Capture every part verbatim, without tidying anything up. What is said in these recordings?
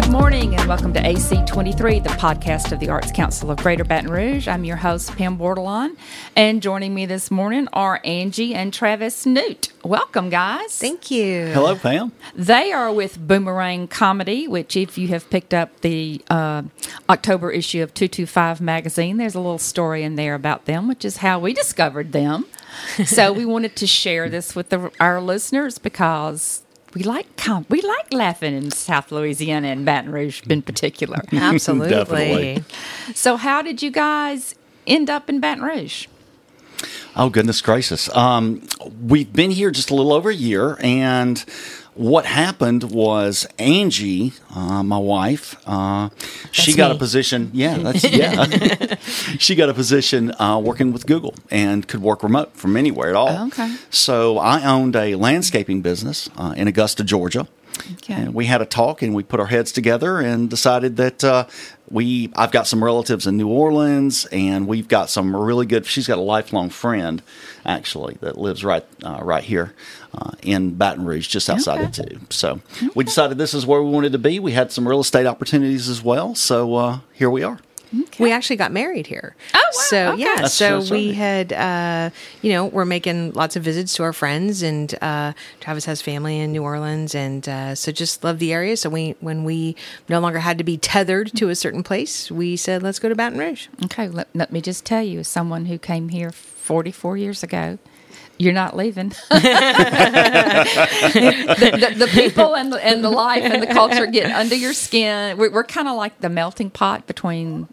Good morning and welcome to A C twenty-three, the podcast of the Arts Council of Greater Baton Rouge. I'm your host, Pam Bordelon, and joining me this morning are Angie and Travis Newt. Welcome, guys. Thank you. Hello, Pam. They are with Boomerang Comedy, which if you have picked up the uh, October issue of two twenty-five Magazine, there's a little story in there about them, which is how we discovered them. So we wanted to share this with the, our listeners because... We like com- we like laughing in South Louisiana and Baton Rouge in particular. Absolutely. Definitely. So how did you guys end up in Baton Rouge? Oh, goodness gracious. Um, we've been here just a little over a year, and what happened was Angie, uh, my wife, uh, she got me. a position. Yeah, that's yeah. She got a position uh, working with Google and could work remote from anywhere at all. Oh, okay. So I owned a landscaping business uh, in Augusta, Georgia. Okay. And we had a talk, and we put our heads together and decided that uh, we. I've got some relatives in New Orleans, and we've got some really good. She's got a lifelong friend, actually, that lives right uh, right here uh, in Baton Rouge, just outside okay. of two. So okay. we decided this is where we wanted to be. We had some real estate opportunities as well, so uh, here we are. Okay. We actually got married here. Oh, wow. So, okay. yeah. That's so, so we had, uh, you know, we're making lots of visits to our friends, and uh, Travis has family in New Orleans, and uh, so just love the area. So, we, when we no longer had to be tethered to a certain place, we said, let's go to Baton Rouge. Okay. Let, let me just tell you, as someone who came here forty-four years ago, you're not leaving. the, the, the people and the, and the life and the culture get under your skin. We're, we're kind of like the melting pot between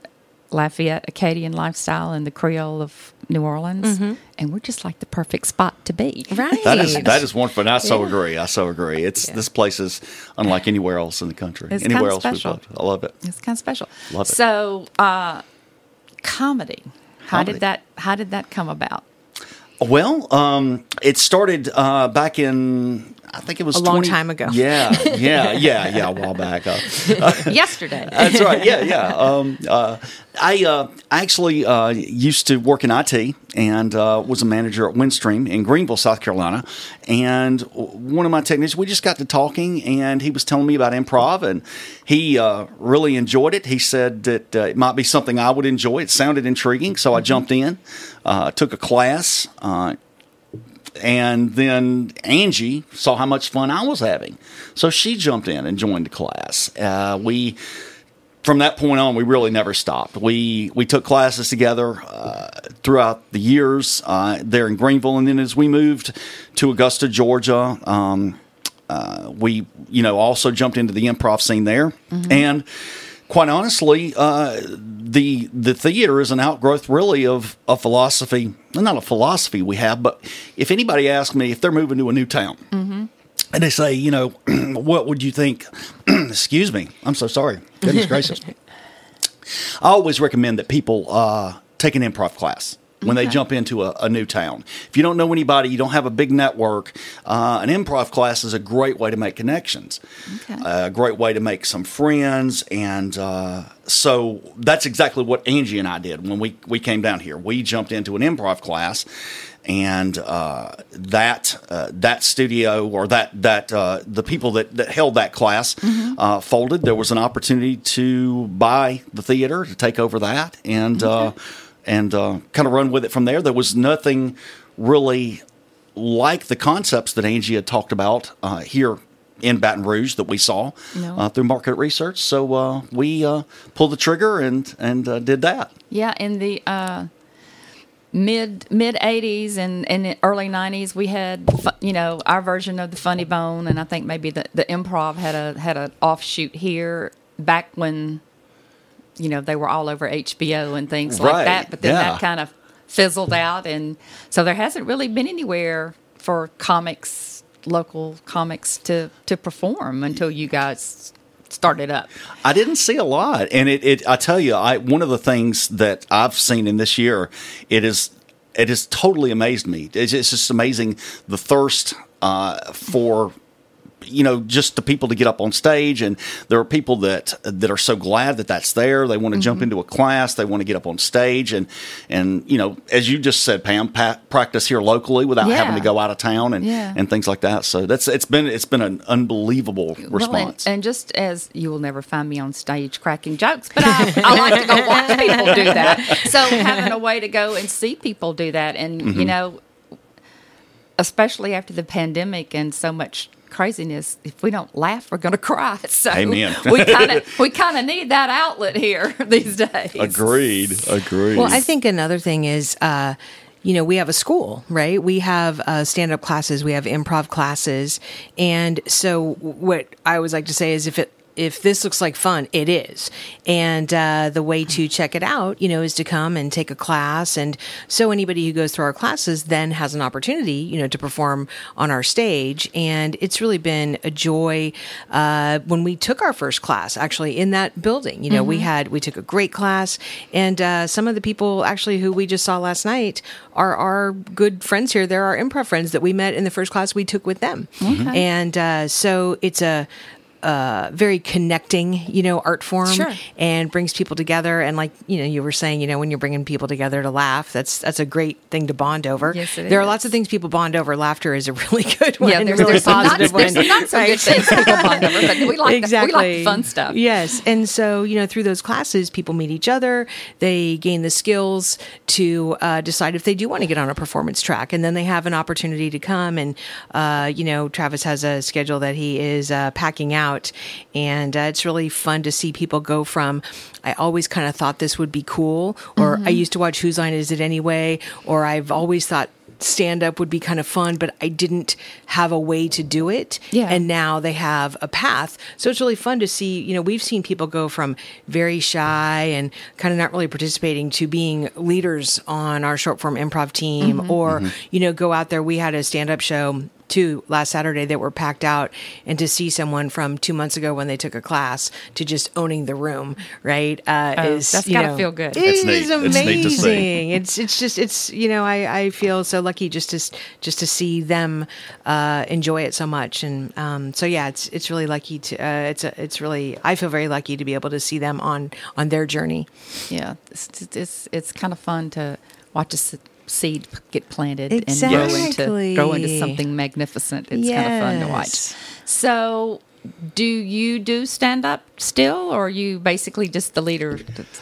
Lafayette, Acadian lifestyle, and the Creole of New Orleans. Mm-hmm. And we're just like the perfect spot to be. Right. That is that is wonderful. And I so yeah. agree. I so agree. It's yeah. This place is unlike anywhere else in the country. It's anywhere else we've loved. I love it. It's kind of special. Love it. So, uh, comedy. How comedy. did that? How did that come about? Well, um, it started uh, back in, I think it was... A long twenty time ago. Yeah, yeah, yeah, yeah, a while back. Uh, Yesterday. That's right, yeah, yeah. Um, uh, I uh, actually uh, used to work in I T and uh, was a manager at Windstream in Greenville, South Carolina. And one of my technicians, we just got to talking, and he was telling me about improv, and he uh, really enjoyed it. He said that uh, it might be something I would enjoy. It sounded intriguing, so I jumped in, uh, took a class, uh, and then Angie saw how much fun I was having. So she jumped in and joined the class. Uh, we, from that point on, we really never stopped. We we took classes together uh, throughout the years uh, there in Greenville. And then as we moved to Augusta, Georgia, um, uh, we you know also jumped into the improv scene there. Mm-hmm. And quite honestly, uh, the the theater is an outgrowth, really, of a philosophy. Not a philosophy we have, but if anybody asks me if they're moving to a new town, mm-hmm. and they say, you know, what would you think? Excuse me. I'm so sorry. Goodness gracious. I always recommend that people uh, take an improv class when okay. they jump into a, a new town. If you don't know anybody, you don't have a big network, uh, an improv class is a great way to make connections, okay. uh, a great way to make some friends. And uh, so that's exactly what Angie and I did when we, we came down here. We jumped into an improv class, and uh, that uh, that studio or that, that uh, the people that, that held that class mm-hmm. uh, folded. There was an opportunity to buy the theater, to take over that, and okay. uh And uh, kind of run with it from there. There was nothing really like the concepts that Angie had talked about uh, here in Baton Rouge that we saw no. uh, through market research. So uh, we uh, pulled the trigger and and uh, did that. Yeah, in the uh, mid mid eighties and, and early nineties, we had you know our version of the Funny Bone, and I think maybe the, the improv had a had an offshoot here back when. You know, they were all over H B O and things right. like that, but then yeah. that kind of fizzled out. And so there hasn't really been anywhere for comics, local comics to, to perform until you guys started up. I didn't see a lot. And it, it I tell you, I one of the things that I've seen in this year, it is it has totally amazed me. It's, it's just amazing the thirst uh, for you know, just the people to get up on stage. And there are people that that are so glad that that's there. They want to mm-hmm. jump into a class. They want to get up on stage. And, and you know, as you just said, Pam, pa- practice here locally without yeah. having to go out of town and, yeah. and things like that. So that's it's been it's been an unbelievable response. Well, and, and just as you will never find me on stage cracking jokes, but I, I like to go watch people do that. So having a way to go and see people do that and, mm-hmm. you know, especially after the pandemic and so much craziness, if we don't laugh, we're going to cry. So Amen. we kind of we kind of need that outlet here these days. Agreed. Agreed. Well, I think another thing is, uh, you know, we have a school, right? We have uh, stand-up classes, we have improv classes, and so what I always like to say is, if it if this looks like fun, it is. And uh, the way to check it out, you know, is to come and take a class. And so anybody who goes through our classes then has an opportunity, you know, to perform on our stage. And it's really been a joy. Uh, when we took our first class, actually, in that building, you know, mm-hmm. we had, we took a great class. And uh, some of the people actually who we just saw last night are our good friends here. They're our improv friends that we met in the first class we took with them. Mm-hmm. And uh, so it's a, Uh, very connecting, you know, art form, sure. and brings people together. And like, you know, you were saying, you know, when you're bringing people together to laugh, that's that's a great thing to bond over. Yes, it there is. Are lots of things people bond over. Laughter is a really good one. Yeah, there's, really there's positive not, one. There's not so good things people bond over, but we like, exactly. the, we like the fun stuff. Yes, and so, you know, through those classes, people meet each other. They gain the skills to uh, decide if they do want to get on a performance track, and then they have an opportunity to come. And, uh, you know, Travis has a schedule that he is uh, packing out. And uh, it's really fun to see people go from, I always kind of thought this would be cool, or mm-hmm. I used to watch Whose Line Is It Anyway, or I've always thought stand-up would be kind of fun, but I didn't have a way to do it. Yeah. And now they have a path. So it's really fun to see, you know, we've seen people go from very shy and kind of not really participating to being leaders on our short-form improv team, mm-hmm. or, mm-hmm. you know, go out there. We had a stand-up show two last Saturday that were packed out, and to see someone from two months ago when they took a class to just owning the room, right? Uh, oh, is, that's gotta know, feel good. It's it neat. Is amazing. It's neat to see. It's it's just it's you know I, I feel so lucky just to just to see them uh, enjoy it so much, and um, so yeah, it's it's really lucky to uh, it's a, it's really I feel very lucky to be able to see them on on their journey. Yeah, it's it's it's kind of fun to watch a. seed get planted exactly. and grow into, grow into something magnificent. It's yes. kind of fun to watch. So do you do stand-up still, or are you basically just the leader,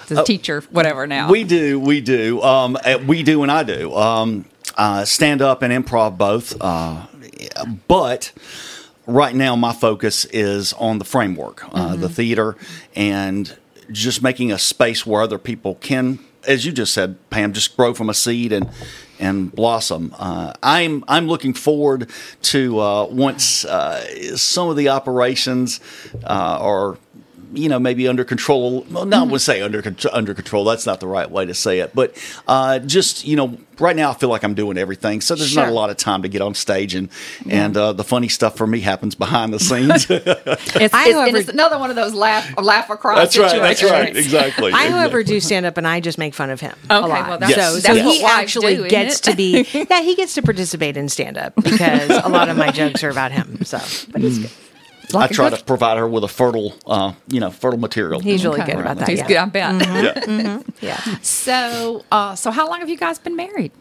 the uh, teacher, whatever now? We do, we do. Um, we do and I do. Um, uh, stand-up and improv both. Uh, but right now my focus is on the framework, uh, mm-hmm. the theater, and just making a space where other people can, as you just said, Pam, just grow from a seed and and blossom. Uh, I'm I'm looking forward to uh, once uh, some of the operations uh, are, you know, maybe under control. Well, not mm-hmm. would say under under control. That's not the right way to say it. But uh, just, you know, right now I feel like I'm doing everything. So there's sure. not a lot of time to get on stage. And, mm-hmm. and uh, the funny stuff for me happens behind the scenes. it's, I, however, it's another one of those laugh or, laugh or cry that's situations. Right, that's right. Exactly. I, however, exactly. do stand up and I just make fun of him okay, a lot. Well, that's, so, yes. so that's he actually do, gets to be, yeah, he gets to participate in stand up because a lot of my jokes are about him. So, but mm. it's good. Like I try good. to provide her with a fertile, uh, you know, fertile material. He's really okay. good about that. He's yeah. good, I bet. Mm-hmm. Yeah. Mm-hmm. yeah. So, uh, so how long have you guys been married?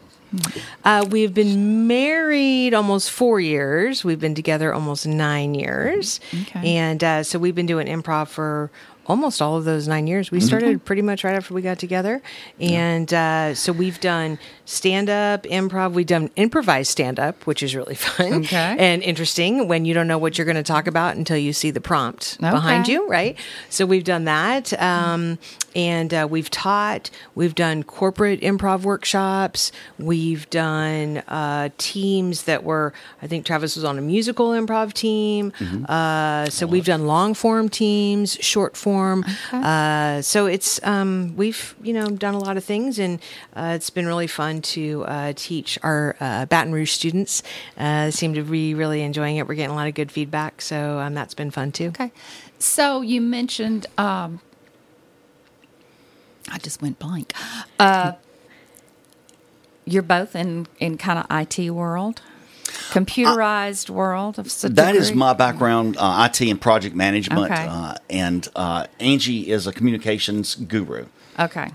Uh, we've been married almost four years. We've been together almost nine years, okay. and uh, so we've been doing improv for almost all of those nine years. We started mm-hmm. pretty much right after we got together. And uh, so we've done stand-up, improv. We've done improvised stand-up, which is really fun okay. and interesting when you don't know what you're going to talk about until you see the prompt okay. behind you, right? So we've done that. Um, and uh, we've taught. We've done corporate improv workshops. We've done uh, teams that were, I think Travis was on a musical improv team. Mm-hmm. Uh, so we've done long-form teams, short-form. Okay. Uh, so it's um, we've you know done a lot of things, and uh, it's been really fun to uh, teach our uh, Baton Rouge students. Uh, they seem to be really enjoying it. We're getting a lot of good feedback, so um, that's been fun too. Okay, so you mentioned um, I just went blank. Uh, you're both in in kind of I T world. computerized I, world of such That degree? Is my background, uh, I T and project management. Okay. Uh, and uh, Angie is a communications guru. Okay.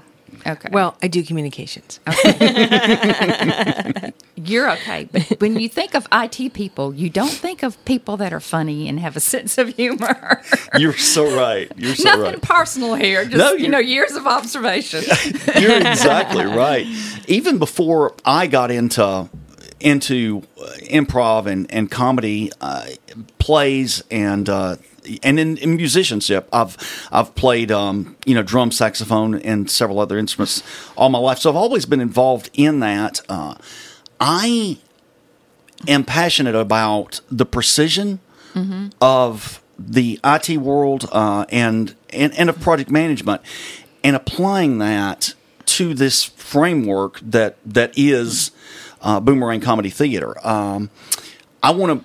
Okay. Well, I do communications. Okay. You're okay, but when you think of I T people, you don't think of people that are funny and have a sense of humor. You're so right. You're so Nothing right. Nothing personal here. Just no, you know, years of observation. You're exactly right. Even before I got into into improv and and comedy, uh, plays and. Uh, And in, in musicianship, I've I've played um, you know drum, saxophone, and several other instruments all my life. So I've always been involved in that. Uh, I am passionate about the precision mm-hmm. of the I T world uh, and, and and of project management, and applying that to this framework that that is uh, Boomerang Comedy Theater. Um, I want to.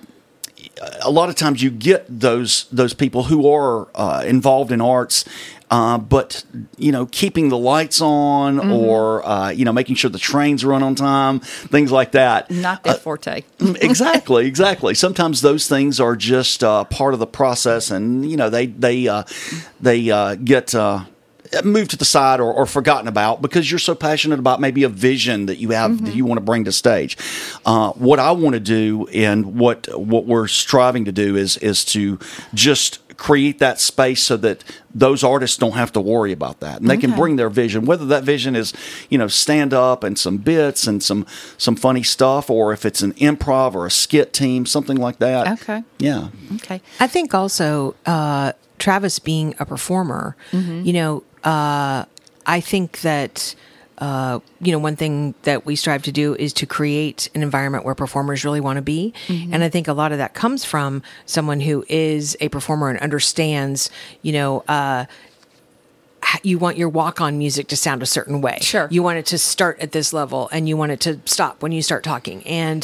A lot of times you get those those people who are uh, involved in arts, uh, but you know, keeping the lights on mm-hmm. or uh, you know, making sure the trains run on time, things like that. Not their uh, forte. exactly, exactly. Sometimes those things are just uh, part of the process, and you know, they they uh, they uh, get. Uh, moved to the side or, or forgotten about because you're so passionate about maybe a vision that you have mm-hmm. that you want to bring to stage. Uh, what I want to do and what what we're striving to do is is to just create that space so that those artists don't have to worry about that. And they okay. can bring their vision, whether that vision is, you know, stand up and some bits and some some funny stuff, or if it's an improv or a skit team, something like that. Okay. Yeah. Okay. I think also uh, Travis being a performer, mm-hmm. you know, Uh, I think that, uh, you know, one thing that we strive to do is to create an environment where performers really want to be. Mm-hmm. And I think a lot of that comes from someone who is a performer and understands, you know, uh, you want your walk-on music to sound a certain way. Sure. You want it to start at this level and you want it to stop when you start talking. And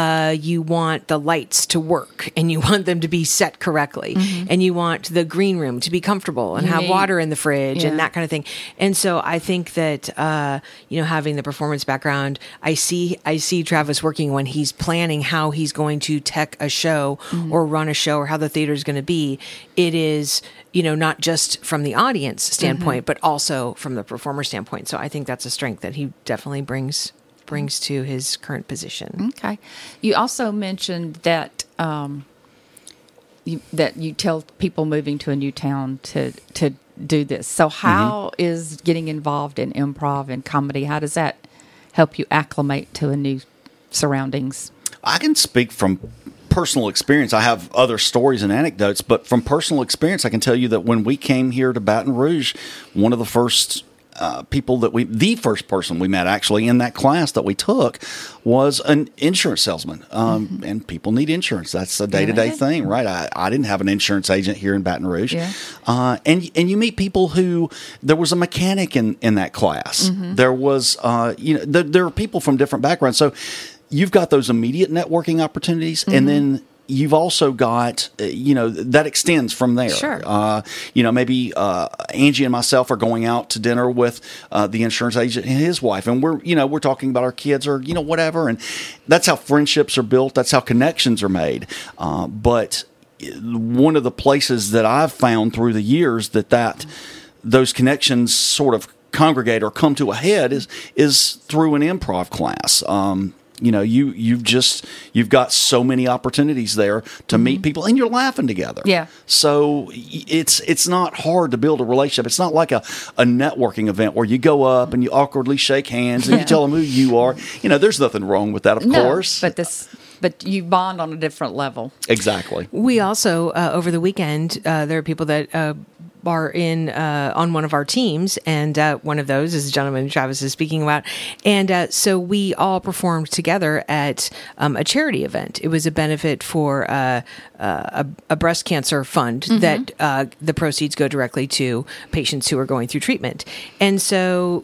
uh, you want the lights to work and you want them to be set correctly. Mm-hmm. And you want the green room to be comfortable and you have need, water in the fridge yeah. and that kind of thing. And so I think that, uh, you know, having the performance background, I see, I see Travis working when he's planning how he's going to tech a show mm-hmm. or run a show or how the theater is going to be. It is, you know, not just from the audience standpoint, mm-hmm. but also from the performer standpoint. So I think that's a strength that he definitely brings brings to his current position. Okay. You also mentioned that um, you, that you tell people moving to a new town to to do this. So how mm-hmm. is getting involved in improv and comedy, how does that help you acclimate to a new surroundings? I can speak from personal experience. I have other stories and anecdotes, but from personal experience, I can tell you that when we came here to Baton Rouge, one of the first uh, people that we, the first person we met actually in that class that we took was an insurance salesman. Um, mm-hmm. And people need insurance. That's a day-to-day yeah. thing, right? I, I didn't have an insurance agent here in Baton Rouge. Yeah. Uh, and and you meet people who, there was a mechanic in, in that class. Mm-hmm. There was, uh, you know, there, there are people from different backgrounds. So you've got those immediate networking opportunities, mm-hmm. and then you've also got, you know, that extends from there. Sure. Uh, you know, maybe uh, Angie and myself are going out to dinner with uh, the insurance agent and his wife, and we're, you know, we're talking about our kids or, you know, whatever, and that's how friendships are built. That's how connections are made. Uh, but one of the places that I've found through the years that, that mm-hmm. those connections sort of congregate or come to a head is is through an improv class. Um You know, you, you've just, you've got so many opportunities there to mm-hmm. meet people and you're laughing together. Yeah. So it's, it's not hard to build a relationship. It's not like a, a networking event where you go up and you awkwardly shake hands and yeah. you tell them who you are. You know, there's nothing wrong with that, of no, course. But this... But you bond on a different level. Exactly. We also, uh, over the weekend, uh, there are people that uh, are in uh, on one of our teams, and uh, one of those is the gentleman Travis is speaking about. And uh, so we all performed together at um, a charity event. It was a benefit for uh, uh, a, a breast cancer fund mm-hmm. that uh, the proceeds go directly to patients who are going through treatment. And so,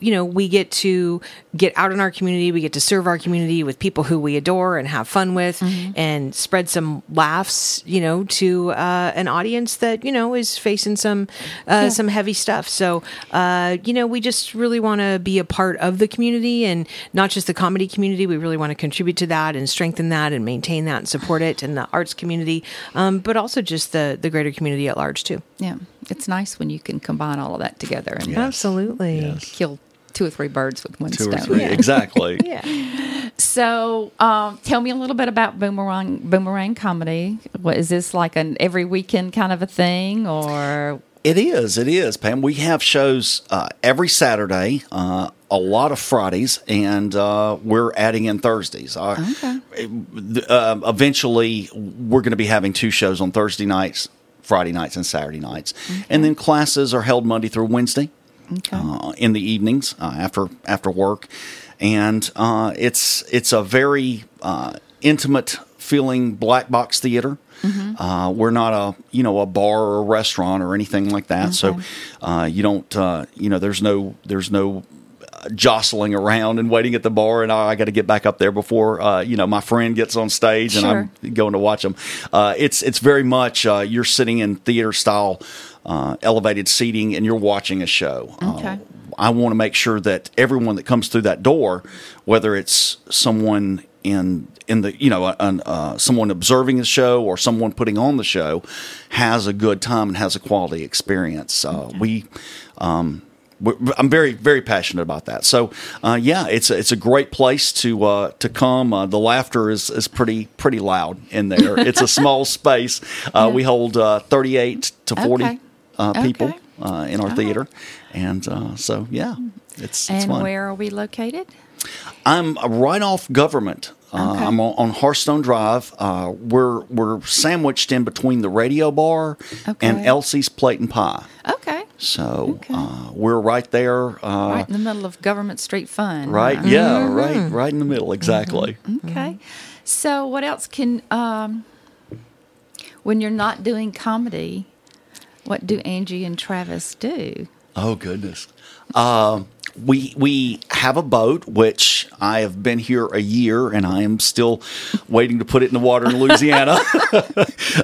you know, we get to get out in our community. We get to serve our community with people who we adore and have fun with. Mm-hmm. and spread some laughs, you know, to uh, an audience that, you know, is facing some uh, yeah. some heavy stuff. So, uh, you know, we just really want to be a part of the community, and not just the comedy community. We really want to contribute to that and strengthen that and maintain that and support it, and the arts community, um, but also just the, the greater community at large too. Yeah. It's nice when you can combine all of that together. And yes. Absolutely. Yes. Kill two or three birds with one two stone. Or three. Yeah. Exactly. yeah. So, um, tell me a little bit about Boomerang Boomerang Comedy. What is this, like an every weekend kind of a thing, or? It is. It is, Pam. We have shows uh, every Saturday, uh, a lot of Fridays, and uh, we're adding in Thursdays. Our, okay. Uh, eventually, we're going to be having two shows on Thursday nights, Friday nights, and Saturday nights, okay. and then classes are held Monday through Wednesday. Okay. Uh, in the evenings uh, after after work, and uh, it's it's a very uh, intimate feeling black box theater. Mm-hmm. Uh, we're not a you know a bar or a restaurant or anything like that. Okay. So uh, you don't uh, you know there's no there's no jostling around and waiting at the bar, and oh, I got to get back up there before uh, you know my friend gets on stage sure. and I'm going to watch them. Uh, it's it's very much uh, you're sitting in theater style. Uh, elevated seating, and you're watching a show. Okay. Uh, I want to make sure that everyone that comes through that door, whether it's someone in in the you know uh, uh, someone observing the show or someone putting on the show, has a good time and has a quality experience. Uh, okay. We, um, we're, I'm very very passionate about that. So uh, yeah, it's a, it's a great place to uh, to come. Uh, the laughter is is pretty pretty loud in there. It's a small space. Uh, yeah. We hold uh, thirty-eight to forty. Okay. Uh, people okay. uh, in our oh. theater, and uh, so yeah, it's, it's and fun. Where are we located? I'm right off Government. Uh, okay. I'm on, on Hearthstone Drive. Uh, we're we're sandwiched in between the Radio Bar okay. and Elsie's Plate and Pie. Okay. So okay. Uh, we're right there, uh, right in the middle of Government Street Fun. Right? Mm-hmm. Yeah. Right. Right in the middle. Exactly. Mm-hmm. Okay. Mm-hmm. So what else can um, when you're not doing comedy? What do Angie and Travis do? Oh, goodness. Uh, we we have a boat, which I have been here a year, and I am still waiting to put it in the water in Louisiana.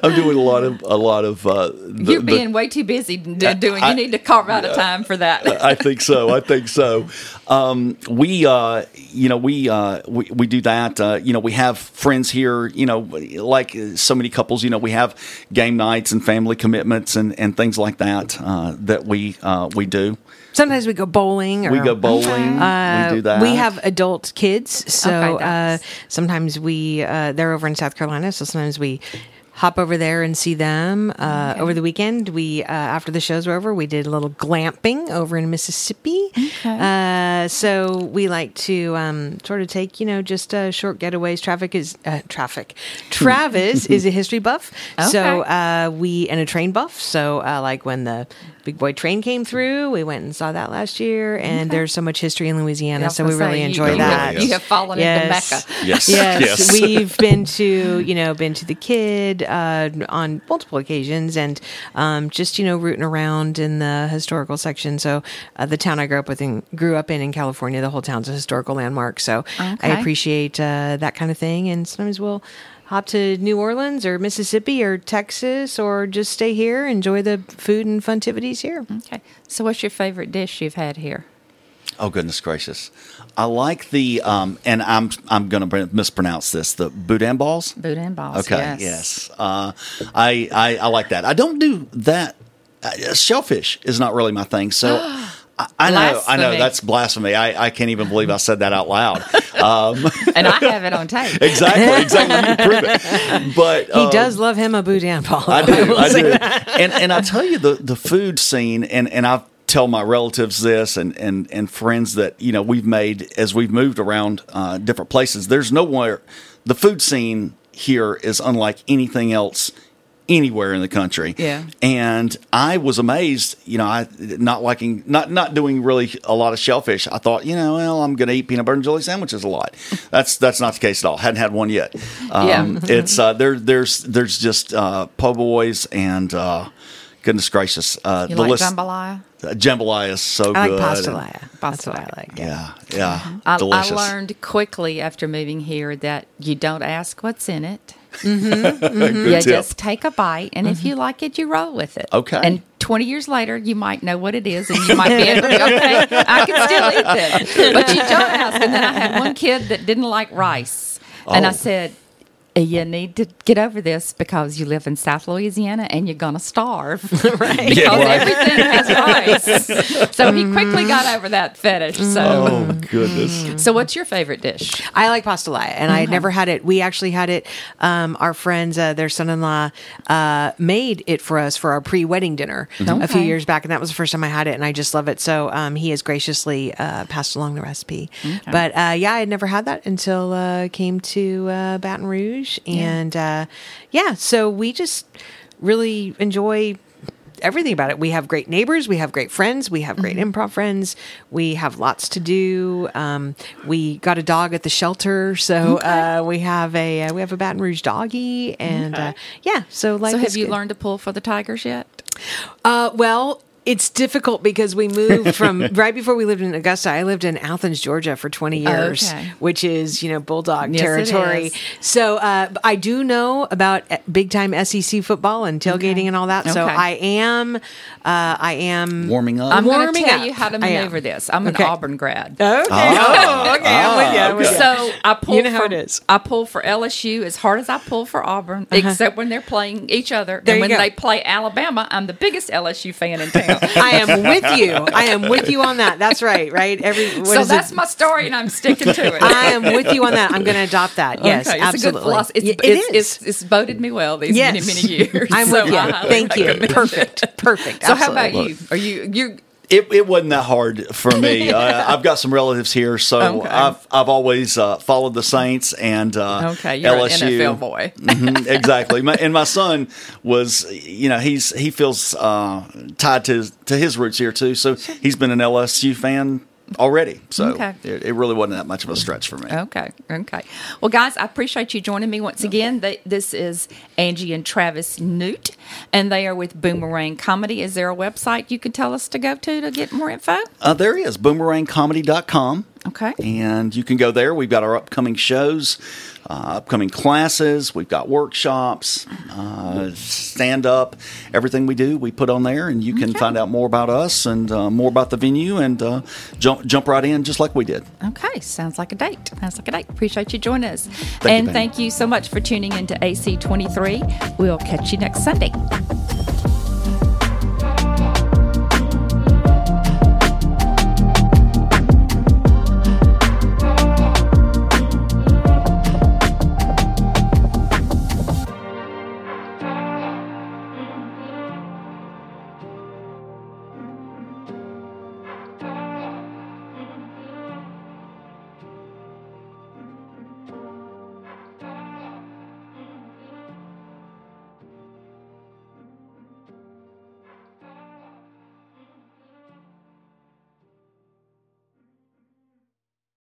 I'm doing a lot of... a lot of. Uh, the, You're being the, way too busy d- doing. I, you need to carve out a time for that. I think so. I think so. Um, we, uh, you know, we, uh, we we do that. Uh, you know, we have friends here, you know, like so many couples, you know, we have game nights and family commitments and, and things like that uh, that we uh, we do. Sometimes we go bowling. Or, we go bowling. Uh, we do that. We have adult kids, so okay, nice. uh, sometimes we, uh, they're over in South Carolina, so sometimes we... hop over there and see them. Uh, okay. Over the weekend, we uh, after the shows were over, we did a little glamping over in Mississippi. Okay. Uh, so we like to um, sort of take, you know, just uh, short getaways. Traffic is uh, traffic. Travis is a history buff, okay. so uh, we and a train buff. So uh, like when the Big Boy Train came through, we went and saw that last year. And okay. there's so much history in Louisiana, so we really enjoy you, that. You have fallen yes. into Mecca. Yes. Yes. yes, yes. We've been to, you know, been to the Kid. Uh, on multiple occasions, and um, just you know rooting around in the historical section. So uh, the town I grew up with in, grew up in in California, the whole town's a historical landmark. So okay. I appreciate uh, that kind of thing. And sometimes we'll hop to New Orleans or Mississippi or Texas, or just stay here, enjoy the food and funtivities here. Okay. So what's your favorite dish you've had here? Oh goodness gracious! I like the um, and I'm I'm going to mispronounce this. The boudin balls. Boudin balls. Okay. Yes. yes. Uh, I, I I like that. I don't do that. Uh, shellfish is not really my thing. So I, I know I know that's blasphemy. I, I can't even believe I said that out loud. Um, and I have it on tape. exactly. Exactly. You prove it. But um, he does love him a boudin ball. I do. I, I do. And and I tell you the the food scene and and I've. tell my relatives this and, and, and friends that, you know, we've made as we've moved around uh, different places. There's nowhere – the food scene here is unlike anything else anywhere in the country. Yeah. And I was amazed, you know, I not liking – not not doing really a lot of shellfish. I thought, you know, well, I'm going to eat peanut butter and jelly sandwiches a lot. That's that's not the case at all. Hadn't had one yet. Um, yeah. it's uh, – there, there's, there's just uh, po' boys and uh, goodness gracious. Uh, you the like list, jambalaya? Jambalaya is so good. I like pastelaya. Pastelaya, I like. Yeah, yeah. yeah. I, I learned quickly after moving here that you don't ask what's in it. Mm-hmm, mm-hmm. You tip. Just take a bite, and mm-hmm. if you like it, you roll with it. Okay. And twenty years later, you might know what it is, and you might be able to go, okay, I can still eat this. But you don't ask. And then I had one kid that didn't like rice. Oh. And I said, you need to get over this because you live in South Louisiana and you're going to starve. Right. Because yeah, right. everything has rice. So he quickly got over that fetish. So. Oh, goodness. So what's your favorite dish? I like pastelaia, and mm-hmm. I never had it. We actually had it. Um, our friends, uh, their son-in-law, uh, made it for us for our pre-wedding dinner mm-hmm. a few okay. years back, and that was the first time I had it, and I just love it. So um, he has graciously uh, passed along the recipe. Okay. But uh, yeah, I had never had that until I uh, came to uh, Baton Rouge. And uh, yeah, so we just really enjoy everything about it. We have great neighbors. We have great friends. We have great mm-hmm. improv friends. We have lots to do. Um, we got a dog at the shelter, so okay. uh, we have a uh, we have a Baton Rouge doggy, and okay. uh, yeah. So like, so have you good. learned to pull for the Tigers yet? Uh, well. It's difficult because we moved from right before we lived in Augusta. I lived in Athens, Georgia for twenty years, okay. which is, you know, bulldog yes, territory. So uh, I do know about big time S E C football and tailgating okay. and all that. Okay. So I am, uh, I am warming up. I'm going to tell up. you how to maneuver this. I'm okay. an Auburn grad. Okay. Oh, okay. I'm with you. So I pull. You know for, how it is. I pull for L S U as hard as I pull for Auburn, uh-huh. except when they're playing each other. There and when go. they play Alabama, I'm the biggest L S U fan in town. I am with you. I am with you on that. That's right, right? Every what So is that's it? my story, and I'm sticking to it. I am with you on that. I'm going to adopt that. Yes, okay, it's absolutely. A good philosophy. It's, it it's, is. It's, it's voted me well these yes. many, many years. I'm so with you. Thank you. Perfect. It. Perfect. So absolutely. How about you? Are you you? It, it wasn't that hard for me. Uh, I've got some relatives here, so okay. I've I've always uh, followed the Saints and uh, okay, you're L S U. An N F L boy, mm-hmm, exactly. My, and my son was, you know, he's he feels uh, tied to to his roots here too. So he's been an L S U fan already. So okay. it, it really wasn't that much of a stretch for me. Okay, okay. Well, guys, I appreciate you joining me once again. They, this is Angie and Travis Newt, and they are with Boomerang Comedy. Is there a website you could tell us to go to to get more info? Uh, there is, boomerang comedy dot com. Okay. And you can go there. We've got our upcoming shows, uh, upcoming classes. We've got workshops, uh, stand-up. Everything we do, we put on there, and you can okay. find out more about us and uh, more about the venue and uh, jump, jump right in just like we did. Okay. Sounds like a date. Sounds like a date. Appreciate you joining us. Thank and you, thank you so much for tuning into A C twenty-three. We'll catch you next Sunday.